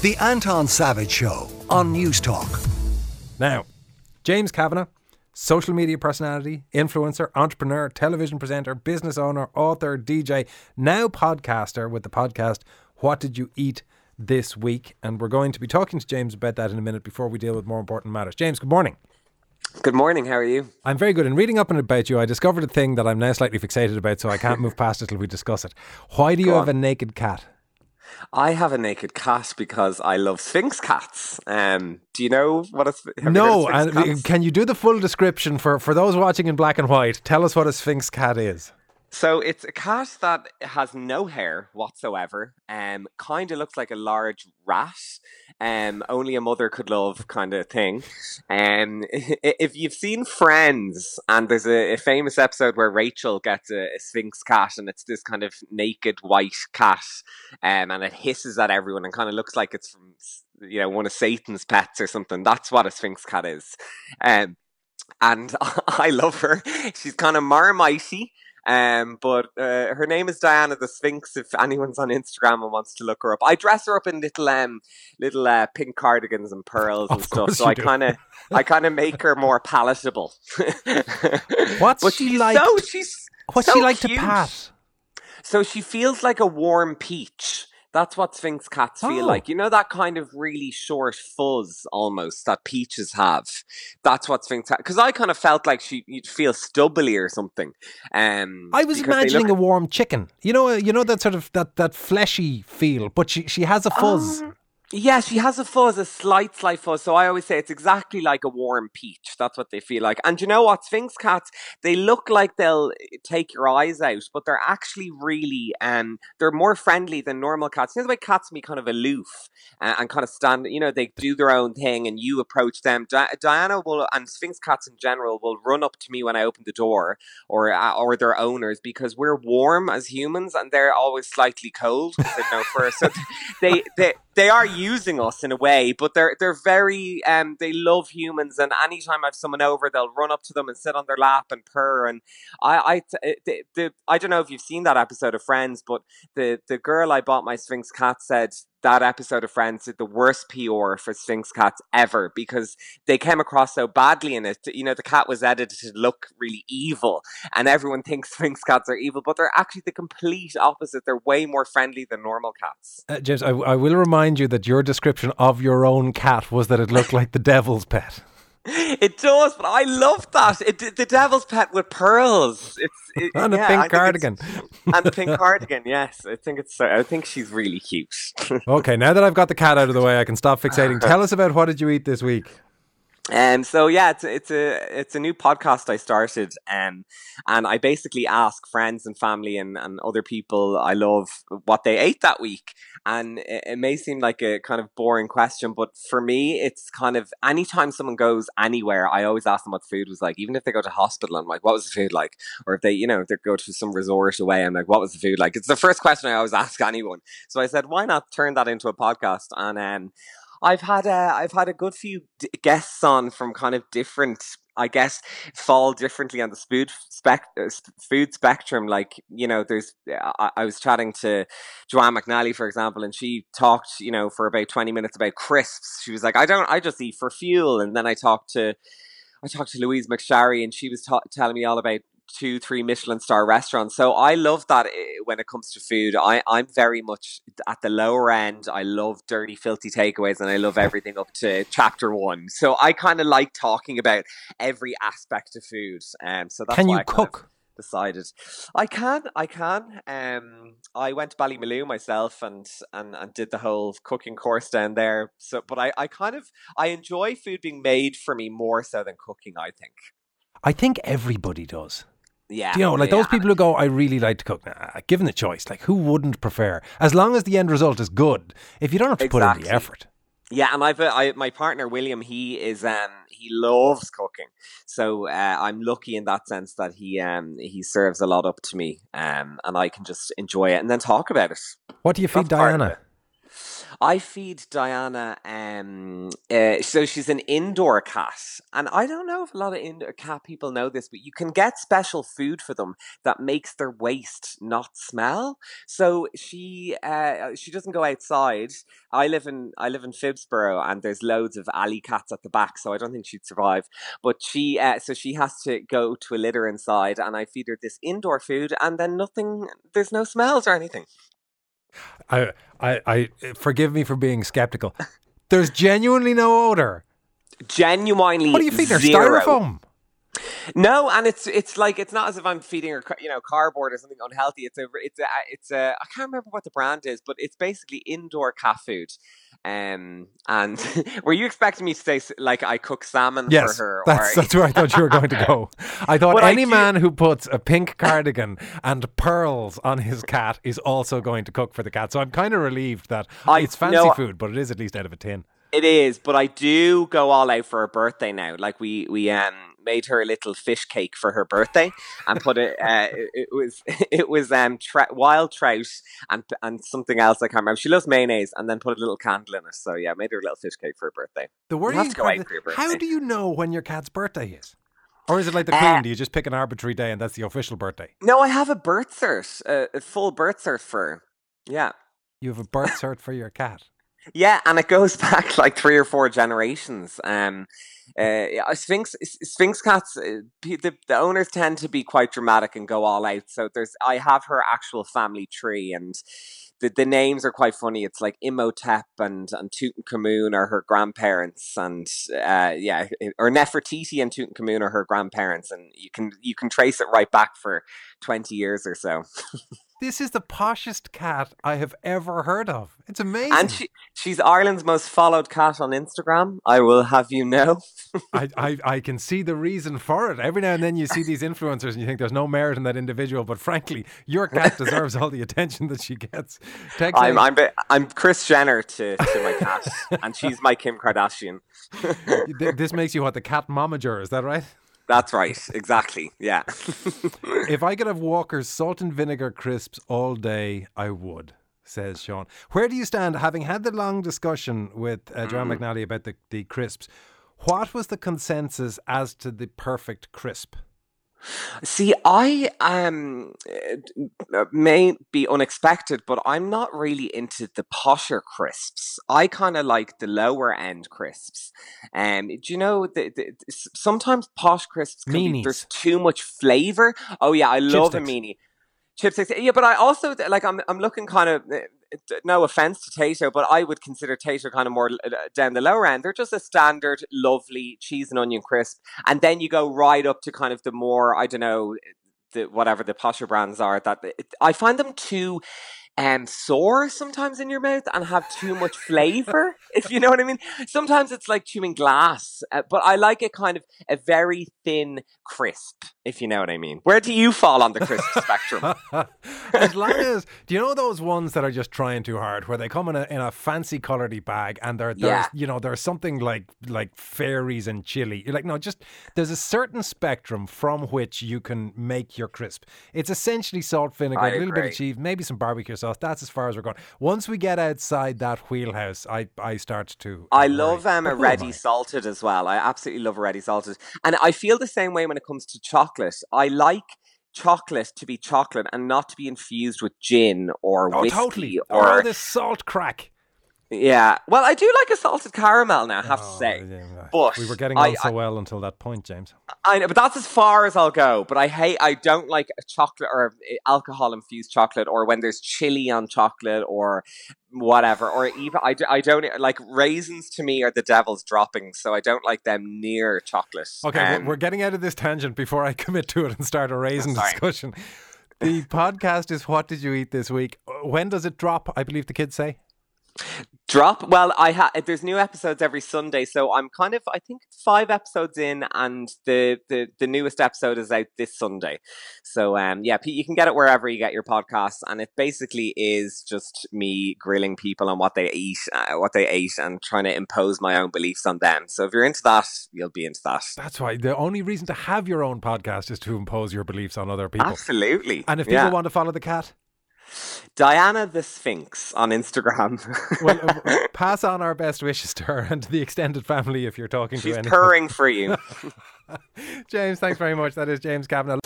The Anton Savage Show on News Talk. Now, James Kavanagh, social media personality, influencer, entrepreneur, television presenter, business owner, author, DJ, now podcaster with the podcast What Did You Eat This Week? And we're going to be talking to James about that in a minute before we deal with more important matters. James, good morning. Good morning, how are you? I'm very good. In reading up and about you, I discovered a thing that I'm now slightly fixated about, so I can't move past it till we discuss it. Why do you have a naked cat? I have a naked cat because I love Sphinx cats. Do you know what a Sphinx cat is? No, and can you do the full description for those watching in black and white? Tell us what a Sphinx cat is. So it's a cat that has no hair whatsoever, kind of looks like a large rat, only a mother could love kind of thing. If you've seen Friends, and there's a famous episode where Rachel gets a Sphinx cat, and it's this kind of naked white cat, and it hisses at everyone and kind of looks like it's from, you know, one of Satan's pets or something. That's what a Sphinx cat is. And I love her. She's kind of Marmitey. But her name is Diana the Sphinx. If anyone's on Instagram and wants to look her up, I dress her up in little pink cardigans and pearls and stuff. So I kind of make her more palatable. What's she like to pat? So she feels like a warm peach. That's what Sphinx cats feel like. You know, that kind of really short fuzz almost that peaches have. That's what Sphinx cats... Because I kind of felt like you'd feel stubbly or something. I was imagining a warm chicken. You know that sort of that fleshy feel, but she has a fuzz. Yeah, she has a fuzz, a slight fuzz. So I always say it's exactly like a warm peach. That's what they feel like. And you know what? Sphinx cats, they look like they'll take your eyes out, but they're actually really, they're more friendly than normal cats. You know the way cats can be kind of aloof and kind of stand, you know, they do their own thing and you approach them. Diana will, and Sphinx cats in general, will run up to me when I open the door or their owners, because we're warm as humans and they're always slightly cold because they've no fur. So they are using us in a way, but they're very they love humans, and anytime I have someone over, they'll run up to them and sit on their lap and purr. And I don't know if you've seen that episode of Friends, but the girl I bought my Sphinx cat said that episode of Friends did the worst PR for Sphinx cats ever, because they came across so badly in it. You know, the cat was edited to look really evil, and everyone thinks Sphinx cats are evil, but they're actually the complete opposite. They're way more friendly than normal cats. James, I will remind you that your description of your own cat was that it looked like the devil's pet. It does, but I love that. The devil's pet with pearls. And a pink cardigan. And a pink cardigan, yes. I think she's really cute. Okay, now that I've got the cat out of the way, I can stop fixating. Tell us about What Did You Eat This Week? It's a new podcast I started, and I basically ask friends and family and other people I love what they ate that week. And it may seem like a kind of boring question, but for me, it's kind of, anytime someone goes anywhere, I always ask them what the food was like. Even if they go to hospital, I'm like, what was the food like? Or if they, you know, if they go to some resort away, I'm like, what was the food like? It's the first question I always ask anyone. So I said, why not turn that into a podcast? And I've had a good few guests on from kind of different, I guess, fall differently on the food spectrum. Like, you know, there's, I was chatting to Joanne McNally, for example, and she talked, you know, for about 20 minutes about crisps. She was like, I just eat for fuel. And then I talked to Louise McSharry, and she was telling me all about 2-3 Michelin star restaurants. So I love that when it comes to food. I'm very much at the lower end. I love dirty, filthy takeaways, and I love everything up to chapter 1. So I kind of like talking about every aspect of food. So that's Can why you I cook? Kind of decided I can. I went to Bally Maloo myself and did the whole cooking course down there. So, but I enjoy food being made for me more so than cooking, I think. I think everybody does. Yeah. Do you know, like those people who go, I really like to cook. Nah, given the choice, like who wouldn't prefer? As long as the end result is good, if you don't have to put in the effort. Yeah, and my partner William, he is he loves cooking, so I'm lucky in that sense that he serves a lot up to me, and I can just enjoy it and then talk about it. What do you feed Diana? I feed Diana, so she's an indoor cat. And I don't know if a lot of indoor cat people know this, but you can get special food for them that makes their waste not smell. So she doesn't go outside. I live in Phibsboro, and there's loads of alley cats at the back, so I don't think she'd survive. But she has to go to a litter inside, and I feed her this indoor food, and then nothing, there's no smells or anything. I forgive me for being skeptical. There's genuinely no odor. Genuinely, what do you think? They're styrofoam. No, and it's not as if I'm feeding her, you know, cardboard or something unhealthy. It's a I can't remember what the brand is, but it's basically indoor cat food. And were you expecting me to say like I cook salmon for her? Yes, that's where I thought you were going to go. I thought man who puts a pink cardigan and pearls on his cat is also going to cook for the cat. So I'm kind of relieved that it's fancy food, but it is at least out of a tin. It is, but I do go all out for her birthday now. Like we made her a little fish cake for her birthday, and put wild trout and something else I can't remember. She loves mayonnaise, and then put a little candle in it. So yeah, made her a little fish cake for her birthday. The worrying part, how do you know when your cat's birthday is? Or is it like the Queen? Do you just pick an arbitrary day and that's the official birthday? No, I have a birth cert, a full birth cert for her. Yeah, you have a birth cert for your cat. Yeah, and it goes back like 3 or 4 generations. Sphinx cats, the owners tend to be quite dramatic and go all out. So I have her actual family tree, and the names are quite funny. It's like Imhotep and Tutankhamun are her grandparents, and or Nefertiti and Tutankhamun are her grandparents, and you can trace it right back for 20 years or so. This is the poshest cat I have ever heard of. It's amazing. And she's Ireland's most followed cat on Instagram, I will have you know. I can see the reason for it. Every now and then you see these influencers and you think there's no merit in that individual, but frankly, your cat deserves all the attention that she gets. I'm Kris Jenner to my cat, and she's my Kim Kardashian. This makes you the cat momager, is that right? That's right, exactly, yeah. If I could have Walker's salt and vinegar crisps all day, I would, says Sean. Where do you stand, having had the long discussion with Joanne McNally about the crisps? What was the consensus as to the perfect crisp? See, I may be unexpected, but I'm not really into the posher crisps. I kind of like the lower end crisps. Do you know that sometimes posh crisps there's too much flavor? Oh yeah, I love a meanie. Chipsticks. Yeah, but I also like I'm looking kind of. No offense to Tato, but I would consider Tato kind of more down the lower end. They're just a standard, lovely cheese and onion crisp. And then you go right up to kind of the more, I don't know, whatever the posher brands are. I find them too sour sometimes in your mouth and have too much flavor, if you know what I mean. Sometimes it's like chewing glass, but I like it kind of a very thin crisp, if you know what I mean. Where do you fall on the crisp spectrum? As long as, do you know those ones that are just trying too hard, where they come in a fancy colouredy bag and there's something like fairies and chili. You're like, no, just there's a certain spectrum from which you can make your crisp. It's essentially salt, vinegar, a little bit of cheese, maybe some barbecue sauce. That's as far as we're going. Once we get outside that wheelhouse, I start to. I love a ready salted as well. I absolutely love a ready salted, and I feel the same way when it comes to chocolate. I like chocolate to be chocolate and not to be infused with gin or whiskey or the salt crack. Yeah, well, I do like a salted caramel now, I have to say. Yeah. But we were getting on so well until that point, James. I know, but that's as far as I'll go. But I don't like a chocolate or alcohol-infused chocolate, or when there's chili on chocolate or whatever. Or even, I don't like raisins. To me, are the devil's droppings, so I don't like them near chocolate. Okay, we're getting out of this tangent before I commit to it and start a raisin discussion. The podcast is What Did You Eat This Week? When does it drop? I believe the kids say. Drop. Well, there's new episodes every Sunday, so I'm kind of, I think, 5 episodes in, and the newest episode is out this Sunday. So you can get it wherever you get your podcasts, and it basically is just me grilling people on what they ate, and trying to impose my own beliefs on them. So if you're into that, you'll be into that. That's why the only reason to have your own podcast is to impose your beliefs on other people. Absolutely. And if people want to follow the cat. Diana the Sphinx on Instagram. Well, pass on our best wishes to her and to the extended family if you're talking to anyone. She's purring for you. James, thanks very much. That is James Kavanagh.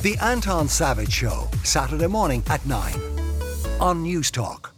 The Anton Savage Show, Saturday morning at 9 on News Talk.